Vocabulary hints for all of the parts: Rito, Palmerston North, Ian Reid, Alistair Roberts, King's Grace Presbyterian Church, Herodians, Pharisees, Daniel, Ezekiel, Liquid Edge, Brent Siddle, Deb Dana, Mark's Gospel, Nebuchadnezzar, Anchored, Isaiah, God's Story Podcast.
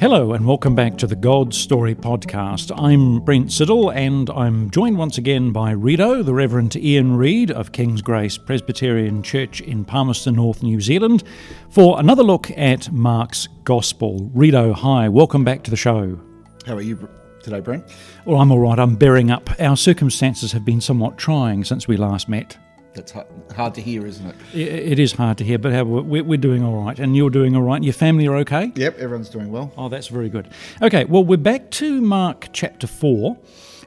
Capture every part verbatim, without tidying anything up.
Hello and welcome back to the God's Story Podcast. I'm Brent Siddle and I'm joined once again by Rito, the Reverend Ian Reid of King's Grace Presbyterian Church in Palmerston North, New Zealand, for another look at Mark's Gospel. Rito, hi, welcome back to the show. How are you today, Brent? Well, I'm all right, I'm bearing up. Our circumstances have been somewhat trying since we last met. That's hard to hear, isn't it? It is hard to hear, but however, we're doing all right, and you're doing all right, and your family are okay? Yep, everyone's doing well. Oh, that's very good. Okay, well, we're back to Mark chapter four,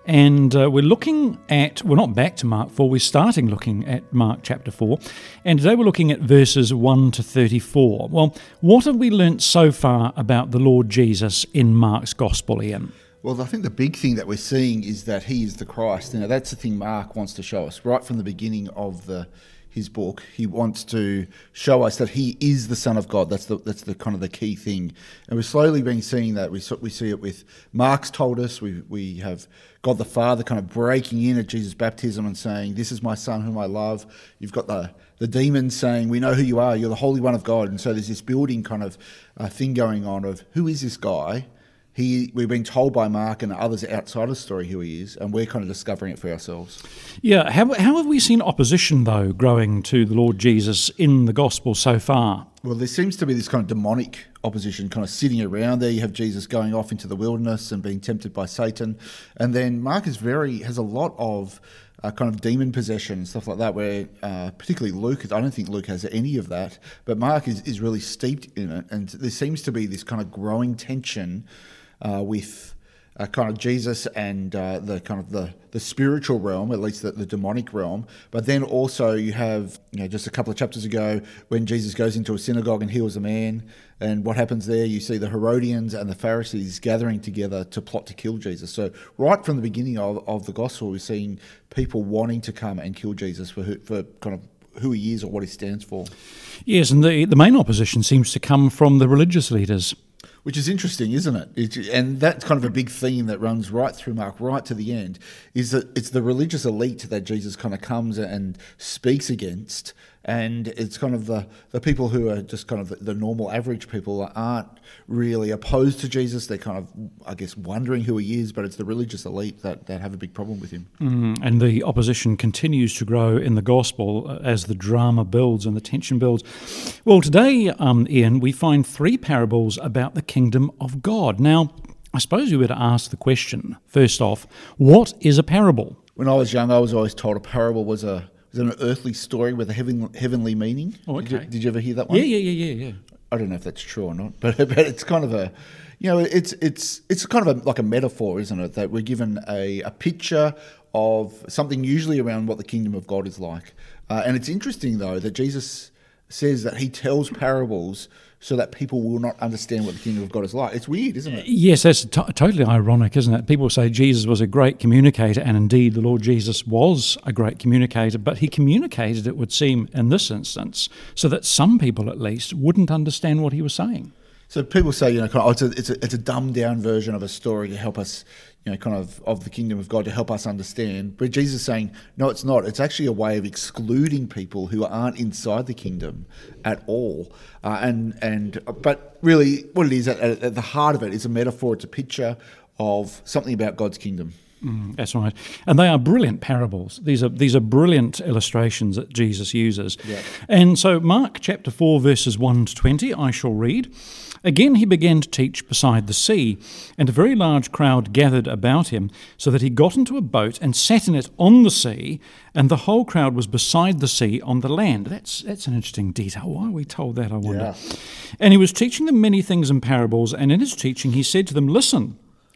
and uh, we're looking at, we're not back to Mark four, we're starting looking at Mark chapter four, and today we're looking at verses one to thirty-four. Well, what have we learnt so far about the Lord Jesus in Mark's Gospel, Ian? Well, I think the big thing that we're seeing is that he is the Christ. Now, that's the thing Mark wants to show us. Right from the beginning of the his book, he wants to show us that he is the Son of God. That's the that's the kind of the key thing. And we've slowly been seeing that. We we see it with Mark's told us. We we have God the Father kind of breaking in at Jesus' baptism and saying, "This is my Son whom I love." You've got the the demons saying, "We know who you are. You're the Holy One of God." And so there's this building kind of uh, thing going on of who is this guy? He, we've been told by Mark and others outside of the story who he is, and we're kind of discovering it for ourselves. Yeah, how, how have we seen opposition, though, growing to the Lord Jesus in the gospel so far? Well, there seems to be this kind of demonic opposition kind of sitting around there. You have Jesus going off into the wilderness and being tempted by Satan. And then Mark is very has a lot of uh, kind of demon possession, stuff like that, where uh, particularly Luke, I don't think Luke has any of that, but Mark is, is really steeped in it. And there seems to be this kind of growing tension Uh, with uh, kind of Jesus and uh, the kind of the, the spiritual realm, at least the, the demonic realm. But then also you have, you know, just a couple of chapters ago when Jesus goes into a synagogue and heals a man. And what happens there? You see the Herodians and the Pharisees gathering together to plot to kill Jesus. So right from the beginning of, of the gospel, we're seeing people wanting to come and kill Jesus for for kind of who he is or what he stands for. Yes, and the, the main opposition seems to come from the religious leaders. Which is interesting, isn't it? it? And that's kind of a big theme that runs right through Mark, right to the end, is that it's the religious elite that Jesus kind of comes and speaks against, and it's kind of the, the people who are just kind of the, the normal average people aren't really opposed to Jesus. They're kind of, I guess, wondering who he is, but it's the religious elite that, that have a big problem with him. Mm, and the opposition continues to grow in the gospel as the drama builds and the tension builds. Well, today, um, Ian, we find three parables about the kingdom of God. Now, I suppose we were to ask the question, first off, what is a parable? When I was young, I was always told a parable was a Is it an earthly story with a heaven, heavenly meaning? Oh, okay. Did you, did you ever hear that one? Yeah, yeah, yeah, yeah, yeah. I don't know if that's true or not, but but it's kind of a, you know, it's it's it's kind of a, like a metaphor, isn't it? That we're given a, a picture of something usually around what the kingdom of God is like, uh, and it's interesting though that Jesus says that he tells parables so that people will not understand what the kingdom of God is like. It's weird, isn't it? Yes, that's t- totally ironic, isn't it? People say Jesus was a great communicator, and indeed the Lord Jesus was a great communicator, but he communicated, it would seem, in this instance, so that some people at least wouldn't understand what he was saying. So people say, you know, oh, it's a, it's a, it's a dumbed-down version of a story to help us, you know, kind of of the kingdom of God to help us understand. But Jesus is saying, no, it's not. It's actually a way of excluding people who aren't inside the kingdom at all. Uh, and and but really, what it is at, at the heart of it is a metaphor. It's a picture of something about God's kingdom. Mm, that's right. And they are brilliant parables. These are these are brilliant illustrations that Jesus uses. Yeah. And so Mark chapter four, verses one to twenty, I shall read. Again he began to teach beside the sea, and a very large crowd gathered about him, so that he got into a boat and sat in it on the sea, and the whole crowd was beside the sea on the land. That's that's an interesting detail. Why are we told that, I wonder? Yeah. And he was teaching them many things in parables, and in his teaching he said to them, "Listen,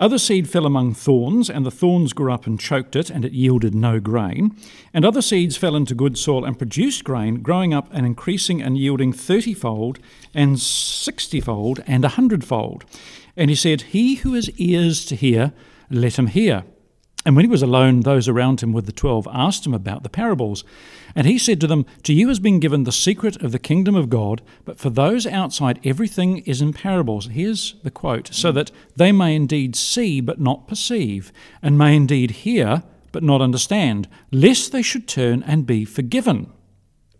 Other seed fell among thorns, and the thorns grew up and choked it, and it yielded no grain. And other seeds fell into good soil and produced grain, growing up and increasing and yielding thirty-fold and sixty-fold and a hundredfold. And he said, He who has ears to hear, let him hear. And when he was alone, those around him with the twelve asked him about the parables. And he said to them, "To you has been given the secret of the kingdom of God, but for those outside everything is in parables." Here's the quote. "So that they may indeed see but not perceive, and may indeed hear but not understand, lest they should turn and be forgiven."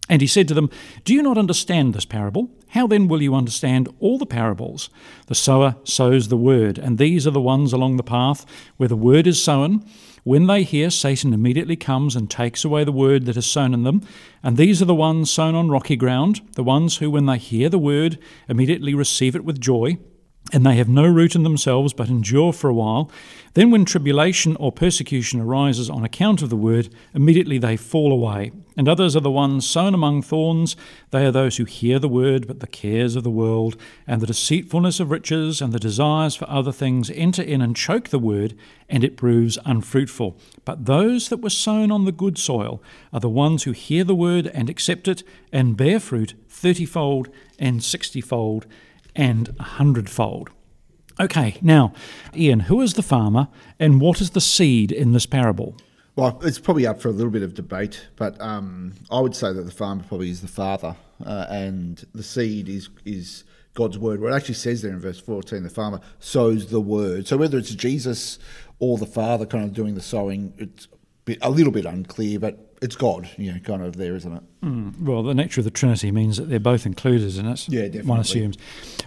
And he said to them, "Do you not understand this parable? How then will you understand all the parables? The sower sows the word, and these are the ones along the path where the word is sown. When they hear, Satan immediately comes and takes away the word that is sown in them. And these are the ones sown on rocky ground, the ones who, when they hear the word, immediately receive it with joy. And they have no root in themselves, but endure for a while. Then when tribulation or persecution arises on account of the word, immediately they fall away. And others are the ones sown among thorns. They are those who hear the word, but the cares of the world and the deceitfulness of riches and the desires for other things enter in and choke the word, and it proves unfruitful. But those that were sown on the good soil are the ones who hear the word and accept it and bear fruit thirty-fold and sixty-fold and a hundredfold." Okay, now, Ian, who is the farmer and what is the seed in this parable? Well, it's probably up for a little bit of debate, but um, I would say that the farmer probably is the father, uh, and the seed is is God's word. Well, it actually says there in verse fourteen, the farmer sows the word. So whether it's Jesus or the father kind of doing the sowing, it's a little bit unclear, but it's God, you know, kind of there, isn't it? Mm. Well, the nature of the Trinity means that they're both included in it, yeah, definitely. One assumes.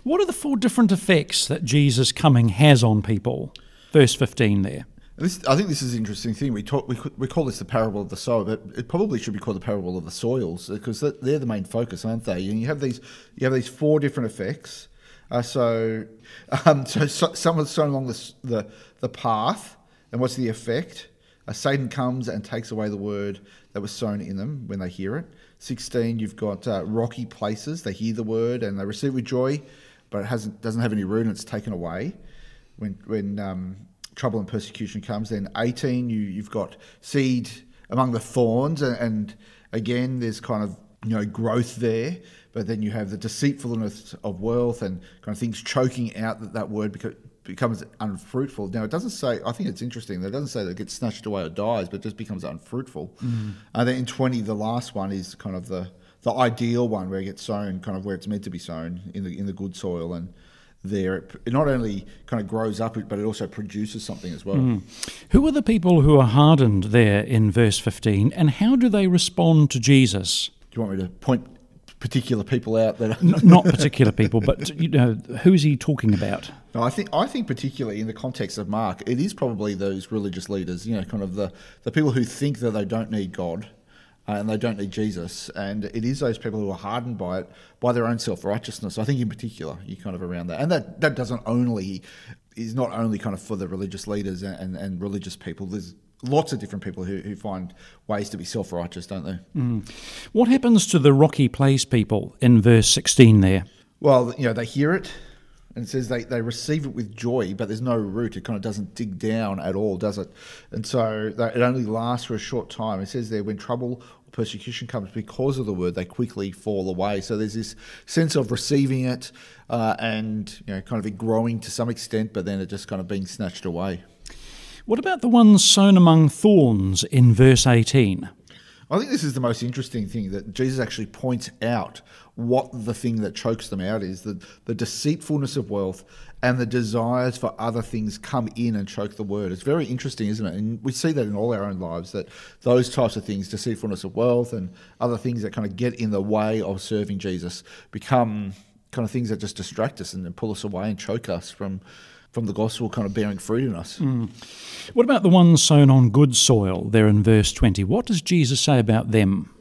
What are the four different effects that Jesus' coming has on people? Verse fifteen there. This, I think this is an interesting thing. We talk, we we call this the parable of the sower, but it probably should be called the parable of the soils, because they're the main focus, aren't they? And you have these you have these four different effects. Uh, so, um, so, so some are sown along the, the the path, and what's the effect? Uh, Satan comes and takes away the word that was sown in them when they hear it. sixteen, you've got uh, rocky places. They hear the word and they receive it with joy, but it hasn't doesn't have any root and it's taken away. When when um, trouble and persecution comes, then eighteen, you you've got seed among the thorns, and, and again there's kind of you know growth there, but then you have the deceitfulness of wealth and kind of things choking out that, that word because. becomes unfruitful. Now, it doesn't say, I think it's interesting, that it doesn't say that it gets snatched away or dies, but it just becomes unfruitful. Mm. And then in twenty, the last one is kind of the, the ideal one where it gets sown, kind of where it's meant to be sown in the in the good soil. And there, it, it not only kind of grows up, but it also produces something as well. Mm. Who are the people who are hardened there in verse fifteen, and how do they respond to Jesus? Do you want me to point particular people out that are not particular people, but you know, who's he talking about? No, I think I think particularly in the context of Mark, it is probably those religious leaders, you know, kind of the, the people who think that they don't need God uh, and they don't need Jesus, and it is those people who are hardened by it, by their own self-righteousness. I think in particular, you kind of around that, and that that doesn't only is not only kind of for the religious leaders and, and, and religious people. There's lots of different people who, who find ways to be self-righteous, don't they? Mm. What happens to the rocky place people in verse sixteen there? Well, you know, they hear it, and it says they, they receive it with joy, but there's no root. It kind of doesn't dig down at all, does it? And so they, it only lasts for a short time. It says there, when trouble or persecution comes because of the word, they quickly fall away. So there's this sense of receiving it uh, and, you know, kind of it growing to some extent, but then it just kind of being snatched away. What about the ones sown among thorns in verse eighteen? I think this is the most interesting thing, that Jesus actually points out what the thing that chokes them out is, that the deceitfulness of wealth and the desires for other things come in and choke the word. It's very interesting, isn't it? And we see that in all our own lives, that those types of things, deceitfulness of wealth and other things that kind of get in the way of serving Jesus, become kind of things that just distract us and pull us away and choke us from from the gospel kind of bearing fruit in us. Mm. What about the ones sown on good soil there in verse twenty? What does Jesus say about them?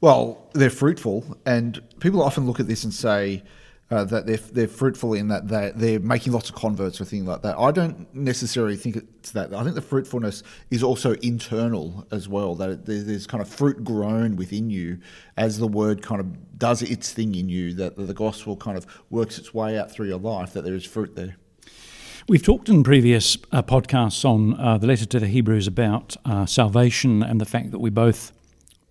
Well, they're fruitful, and people often look at this and say uh, that they're, they're fruitful in that they're, they're making lots of converts or things like that. I don't necessarily think it's that. I think the fruitfulness is also internal as well, that it, there's kind of fruit grown within you as the word kind of does its thing in you, that the gospel kind of works its way out through your life, that there is fruit there. We've talked in previous uh, podcasts on uh, the letter to the Hebrews about uh, salvation and the fact that we both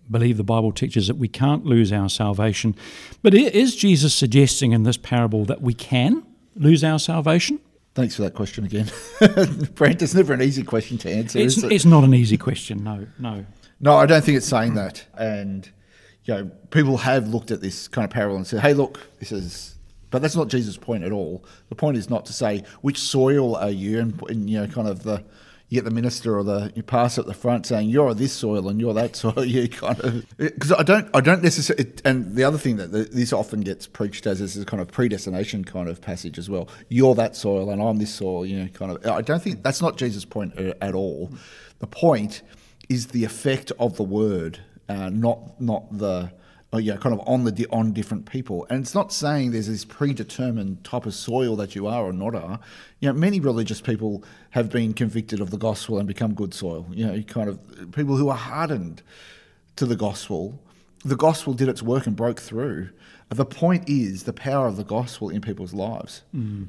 believe the Bible teaches that we can't lose our salvation. But is Jesus suggesting in this parable that we can lose our salvation? Thanks for that question again. Brent, it's never an easy question to answer. It's, is it? It's not an easy question, no, no. No, I don't think it's saying that. And, you know, people have looked at this kind of parable and said, hey, look, this is... But that's not Jesus' point at all. The point is not to say, which soil are you? And, and you know, kind of the... You get the minister or the you pass at the front saying you're this soil and you're that soil. You kind of because I don't I don't necessarily. And the other thing that the, this often gets preached as is a kind of predestination kind of passage as well. You're that soil and I'm this soil. You know, kind of. I don't think that's not Jesus' point at all. The point is the effect of the word, uh, not not the. Oh, yeah, kind of on the on different people. And it's not saying there's this predetermined type of soil that you are or not are. You know, many religious people have been convicted of the gospel and become good soil. You know, you kind of people who are hardened to the gospel. The gospel did its work and broke through. The point is the power of the gospel in people's lives. Mm.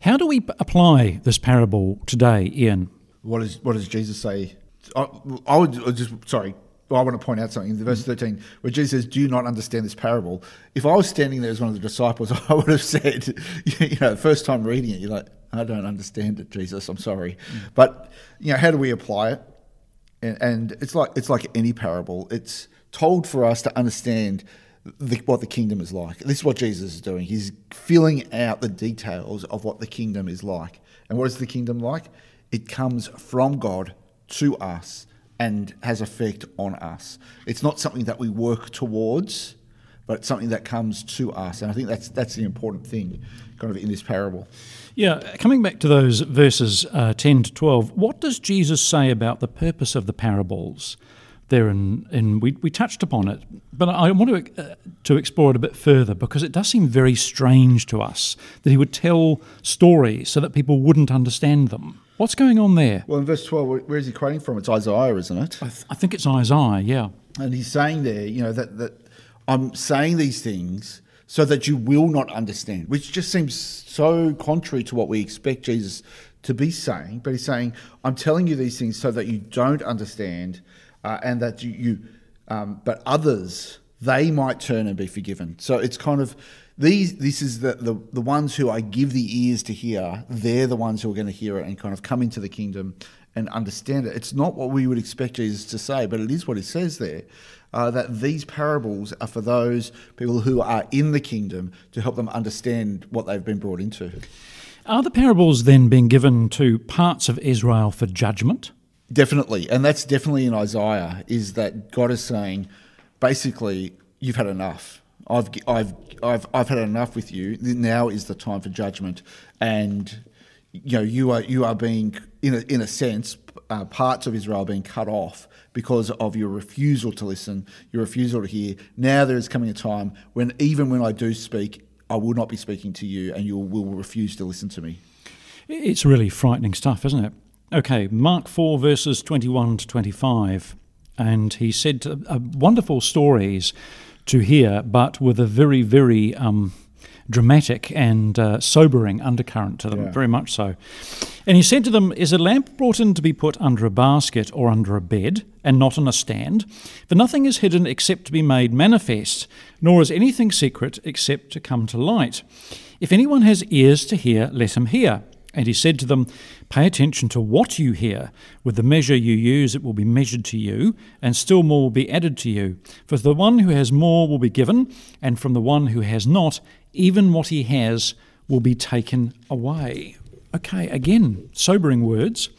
How do we apply this parable today, Ian? What is what does Jesus say? I, I would I just sorry. Well, I want to point out something in verse thirteen, where Jesus says, do you not understand this parable? If I was standing there as one of the disciples, I would have said, you know, the first time reading it, you're like, I don't understand it, Jesus, I'm sorry. Mm. But, you know, how do we apply it? And, and it's like it's like any parable. It's told for us to understand the, what the kingdom is like. This is what Jesus is doing. He's filling out the details of what the kingdom is like. And what is the kingdom like? It comes from God to us and has effect on us. It's not something that we work towards, but it's something that comes to us. And I think that's that's the important thing kind of in this parable. Yeah, coming back to those verses uh, ten to twelve, what does Jesus say about the purpose of the parables? There in, in we, we touched upon it, but I want to, uh, to explore it a bit further because it does seem very strange to us that he would tell stories so that people wouldn't understand them. What's going on there? Well, in verse twelve, where is he quoting from? It's Isaiah, isn't it? I, th- I think it's Isaiah, yeah. And he's saying there, you know, that, that I'm saying these things so that you will not understand, which just seems so contrary to what we expect Jesus to be saying. But he's saying, I'm telling you these things so that you don't understand uh, and that you, you um, but others, they might turn and be forgiven. So it's kind of... These, this is the, the, the ones who I give the ears to hear, they're the ones who are going to hear it and kind of come into the kingdom and understand it. It's not what we would expect Jesus to say, but it is what he says there, uh, that these parables are for those people who are in the kingdom to help them understand what they've been brought into. Are the parables then being given to parts of Israel for judgment? Definitely, and that's definitely in Isaiah, is that God is saying, basically, you've had enough. I've I've I've I've had enough with you. Now is the time for judgment, and you know you are you are being in a, in a sense uh, parts of Israel are being cut off because of your refusal to listen, your refusal to hear. Now there is coming a time when even when I do speak, I will not be speaking to you, and you will refuse to listen to me. It's really frightening stuff, isn't it? Okay, Mark four verses twenty-one to twenty-five, and he said uh, wonderful stories to hear, but with a very, very um, dramatic and uh, sobering undercurrent to them, yeah. Very much so. And he said to them, is a lamp brought in to be put under a basket or under a bed, and not on a stand? For nothing is hidden except to be made manifest, nor is anything secret except to come to light. If anyone has ears to hear, let him hear. And he said to them, pay attention to what you hear. With the measure you use, it will be measured to you, and still more will be added to you. For the one who has more will be given, and from the one who has not, even what he has will be taken away. Okay, again, sobering words.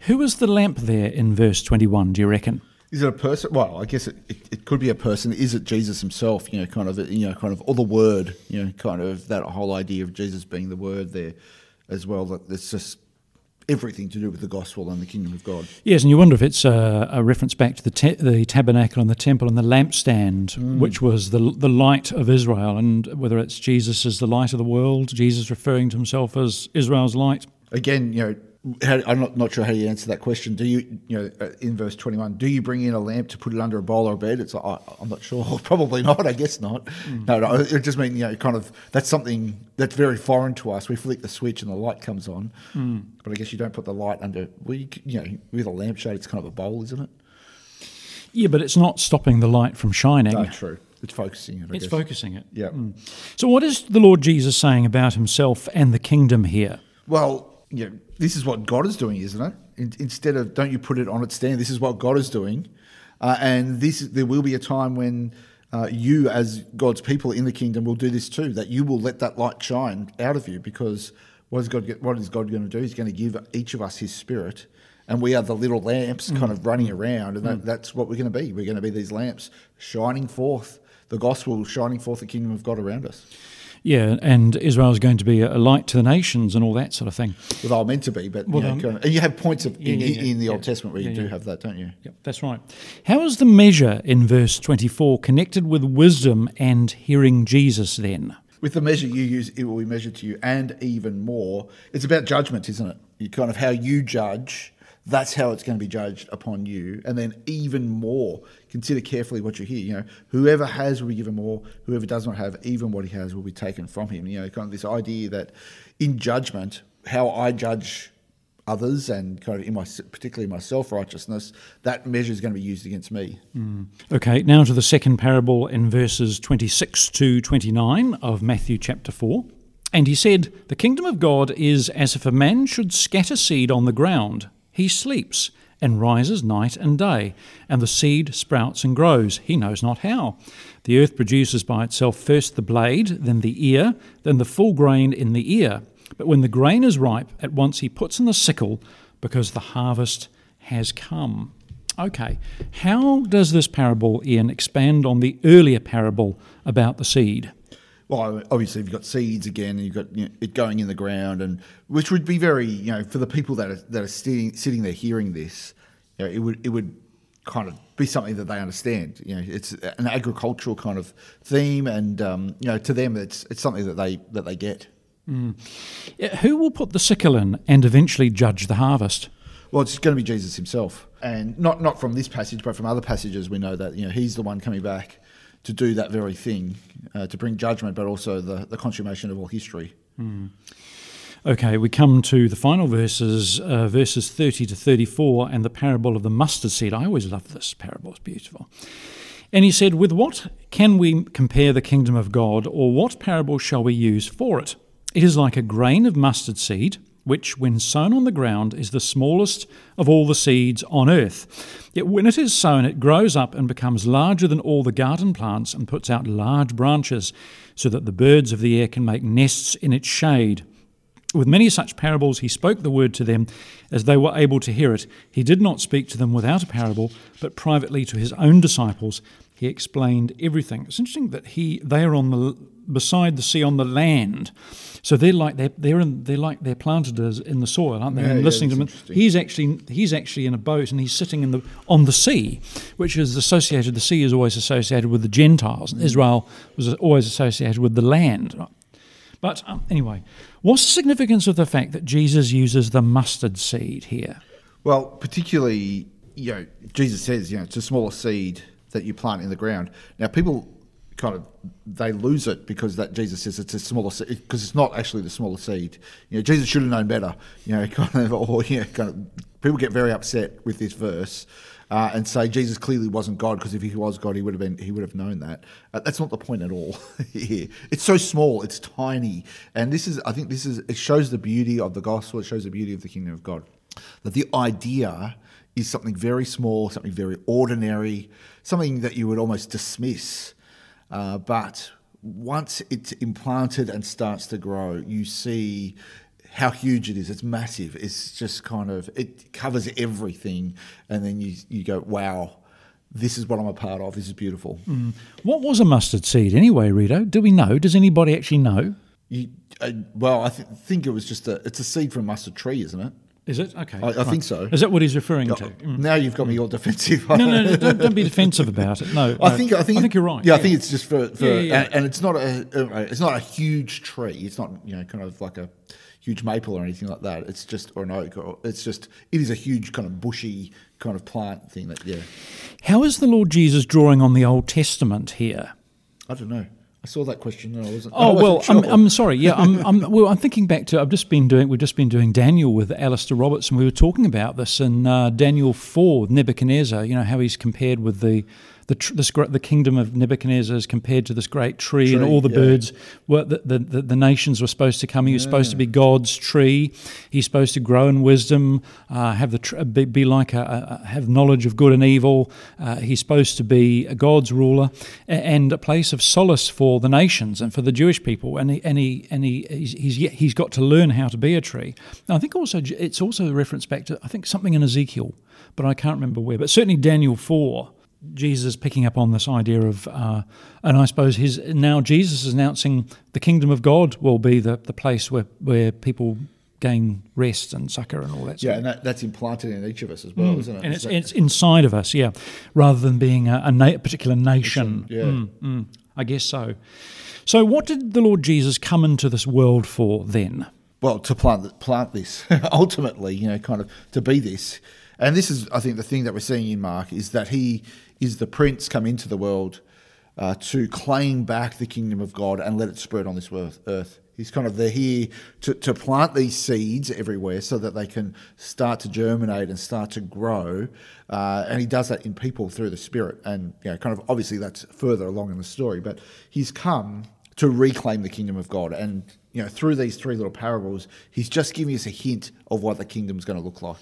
Who is the lamp there in verse twenty-one, do you reckon? Is it a person? Well, I guess it, it, it could be a person. Is it Jesus himself? You know, kind of, you know, kind of, or the Word, you know, kind of that whole idea of Jesus being the Word there as well, that it's just everything to do with the gospel and the kingdom of God. Yes, and you wonder if it's a, a reference back to the te- the tabernacle and the temple and the lampstand, mm. which was the the light of Israel, and whether it's Jesus as the light of the world, Jesus referring to himself as Israel's light. Again, you know, how, I'm not, not sure how you answer that question. Do you, you know, in verse twenty-one, do you bring in a lamp to put it under a bowl or a bed? It's like, I, I'm not sure. Probably not. I guess not. Mm. No, no. It just means, you know, kind of that's something that's very foreign to us. We flick the switch and the light comes on. Mm. But I guess you don't put the light under. Well, you, you know, with a lampshade, it's kind of a bowl, isn't it? Yeah, but it's not stopping the light from shining. No, true. It's focusing it. I it's guess. focusing it. Yeah. Mm. So, what is the Lord Jesus saying about himself and the kingdom here? well, you know, this is what God is doing, isn't it? In, instead of, don't you put it on its stand, this is what God is doing. Uh, and this, there will be a time when uh, you as God's people in the kingdom will do this too, that you will let that light shine out of you, because what is God, what is God going to do? He's going to give each of us his spirit, and we are the little lamps kind of running around, and that, that's what we're going to be. We're going to be these lamps shining forth the gospel, shining forth the kingdom of God around us. Yeah, and Israel is going to be a light to the nations and all that sort of thing. Well, they were meant to be, but well, you, know, kind of, you have points of, yeah, in, yeah, in the yeah, Old Testament where yeah, you do yeah. have that, don't you? Yep, that's right. How is the measure in verse twenty-four connected with wisdom and hearing Jesus then? With the measure you use, it will be measured to you, and even more. It's about judgment, isn't it? You kind of how you judge, that's how it's going to be judged upon you. And then even more, consider carefully what you hear. You know, whoever has will be given more. Whoever does not have, even what he has will be taken from him. You know, kind of this idea that in judgment, how I judge others and kind of in my, particularly my self-righteousness, that measure is going to be used against me. Mm. Okay, now to the second parable in verses twenty-six to twenty-nine of Matthew chapter four. And he said, "The kingdom of God is as if a man should scatter seed on the ground. He sleeps and rises night and day, and the seed sprouts and grows, he knows not how. The earth produces by itself first the blade, then the ear, then the full grain in the ear. But when the grain is ripe, at once he puts in the sickle, because the harvest has come." Okay, how does this parable, Ian, expand on the earlier parable about the seed? Well, obviously, you've got seeds again, and you've got, you know, it going in the ground, and which would be very, you know, for the people that are that are sitting sitting there hearing this, you know, it would it would kind of be something that they understand. You know, it's an agricultural kind of theme, and um, you know, to them, it's it's something that they that they get. Mm. Who will put the sickle in and eventually judge the harvest? Well, it's going to be Jesus himself, and not not from this passage, but from other passages, we know that, you know, he's the one coming back to do that very thing, uh, to bring judgment, but also the, the consummation of all history. Mm. Okay, we come to the final verses, uh, verses thirty to thirty-four, and the parable of the mustard seed. I always love this parable, it's beautiful. And he said, "With what can we compare the kingdom of God, or what parable shall we use for it? It is like a grain of mustard seed, which, when sown on the ground, is the smallest of all the seeds on earth. Yet when it is sown, it grows up and becomes larger than all the garden plants and puts out large branches, so that the birds of the air can make nests in its shade. With many such parables he spoke the word to them, as they were able to hear it. He did not speak to them without a parable, but privately to his own disciples he explained everything." It's interesting that he they are on the beside the sea on the land, so they're like they're they're, in, they're like they're planted as in the soil, aren't they? Yeah, and listening yeah, to him, he's actually he's actually in a boat, and he's sitting in the on the sea, which is associated. The sea is always associated with the Gentiles, and Israel was always associated with the land. But um, anyway, what's the significance of the fact that Jesus uses the mustard seed here? Well, particularly, you know, Jesus says, you know, it's the smallest seed that you plant in the ground. Now, people kind of, they lose it because that Jesus says it's a smaller seed, because it's not actually the smaller seed. You know, Jesus should have known better. You know, kind of, or, you know, kind of, people get very upset with this verse uh, and say Jesus clearly wasn't God, because if he was God, he would have been, he would have known that. Uh, that's not the point at all here. It's so small, it's tiny, and this is, I think, this is, it shows the beauty of the gospel. It shows the beauty of the kingdom of God. That the idea is something very small, something very ordinary, something that you would almost dismiss. Uh, but once it's implanted and starts to grow, you see how huge it is. It's massive. It's just kind of, it covers everything. And then you, you go, wow, this is what I'm a part of. This is beautiful. Mm. What was a mustard seed anyway, Rito? Do we know? Does anybody actually know? You, uh, well, I th- think it was just a, it's a seed from a mustard tree, isn't it? Is it? Okay. I, I right. think so. Is that what he's referring to? Mm. Now you've got me all defensive. no, no, no don't, don't be defensive about it. No, I no. think I think, I think it, you're right. Yeah, yeah, I think it's just for, for yeah, yeah. And, and it's not a it's not a huge tree. It's not, you know, kind of like a huge maple or anything like that. It's just, or an oak. Or it's just it is a huge kind of bushy kind of plant thing. That yeah. How is the Lord Jesus drawing on the Old Testament here? I don't know. I saw that question. No, I wasn't. Oh I wasn't well, sure. I'm, I'm sorry. Yeah, I'm. I'm well, I'm thinking back to. I've just been doing. We've just been doing Daniel with Alistair Roberts, and we were talking about this in uh, Daniel four, Nebuchadnezzar. You know how he's compared with the the tr- this gr- the kingdom of Nebuchadnezzar is compared to this great tree, tree and all the yeah. birds were the, the, the, the nations were supposed to come. He was yeah. supposed to be God's tree. He's supposed to grow in wisdom, uh, have the tr- be, be like a, a have knowledge of good and evil. Uh, he's supposed to be a God's ruler and a place of solace for the nations and for the Jewish people. And he, and he and he he's he's, yet, he's got to learn how to be a tree. And I think also it's also a reference back to I think something in Ezekiel, but I can't remember where. But certainly Daniel four, Jesus is picking up on this idea of, uh, and I suppose his now Jesus is announcing the kingdom of God will be the, the place where, where people gain rest and succor and all that. Yeah, stuff. And that, that's implanted in each of us as well, mm. isn't it? And it's, it's inside of us, yeah, rather than being a, a na- particular nation. Yeah. Mm, mm, I guess so. So what did the Lord Jesus come into this world for then? Well, to plant plant this, ultimately, you know, kind of to be this. And this is, I think, the thing that we're seeing in Mark is that he is the prince come into the world uh, to claim back the kingdom of God and let it spread on this earth. He's kind of the, here to, to plant these seeds everywhere so that they can start to germinate and start to grow. Uh, and he does that in people through the Spirit. And, you know, kind of obviously that's further along in the story. But he's come to reclaim the kingdom of God. And, you know, through these three little parables, he's just giving us a hint of what the kingdom's going to look like.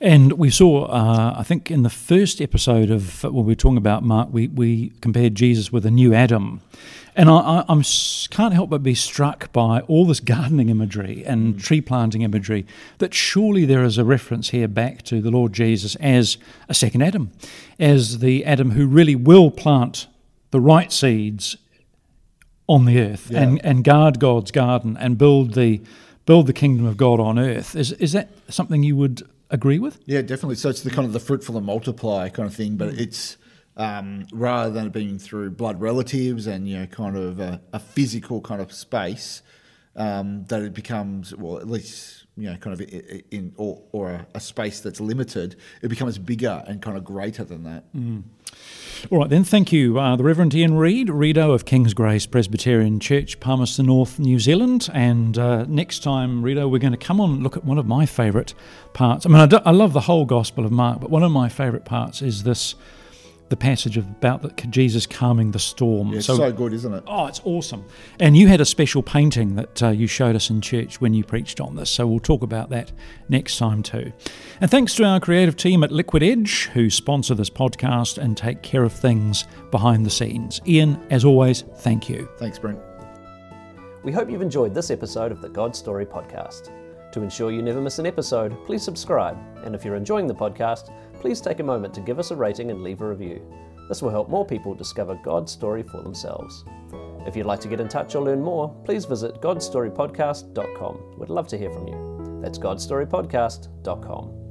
And we saw, uh, I think, in the first episode of when well, we were talking about Mark, we, we compared Jesus with a new Adam. And I, I I'm, can't help but be struck by all this gardening imagery and mm. tree planting imagery, that surely there is a reference here back to the Lord Jesus as a second Adam, as the Adam who really will plant the right seeds on the earth yeah. and, and guard God's garden and build the build the kingdom of God on earth. Is is that something you would agree with? Yeah, definitely. So it's the kind of the fruitful and multiply kind of thing, but it's um, rather than it being through blood relatives and, you know, kind of a, a physical kind of space, um, that it becomes, well, at least, you know, kind of in or, or a, a space that's limited, it becomes bigger and kind of greater than that. Mm. All right, then, thank you. Uh, the Reverend Ian Reid, Rito of King's Grace Presbyterian Church, Palmerston North, New Zealand. And uh, next time, Rito, we're going to come on and look at one of my favourite parts. I mean, I, do, I love the whole Gospel of Mark, but one of my favourite parts is this, the passage of, about the, Jesus calming the storm. Yeah, it's so, so good, isn't it? Oh, it's awesome. And you had a special painting that uh, you showed us in church when you preached on this, so we'll talk about that next time too. And thanks to our creative team at Liquid Edge, who sponsor this podcast and take care of things behind the scenes. Ian, as always, thank you. Thanks, Brent. We hope you've enjoyed this episode of the God's Story Podcast. To ensure you never miss an episode, please subscribe. And if you're enjoying the podcast, please take a moment to give us a rating and leave a review. This will help more people discover God's story for themselves. If you'd like to get in touch or learn more, please visit godstorypodcast dot com. We'd love to hear from you. That's godstorypodcast dot com.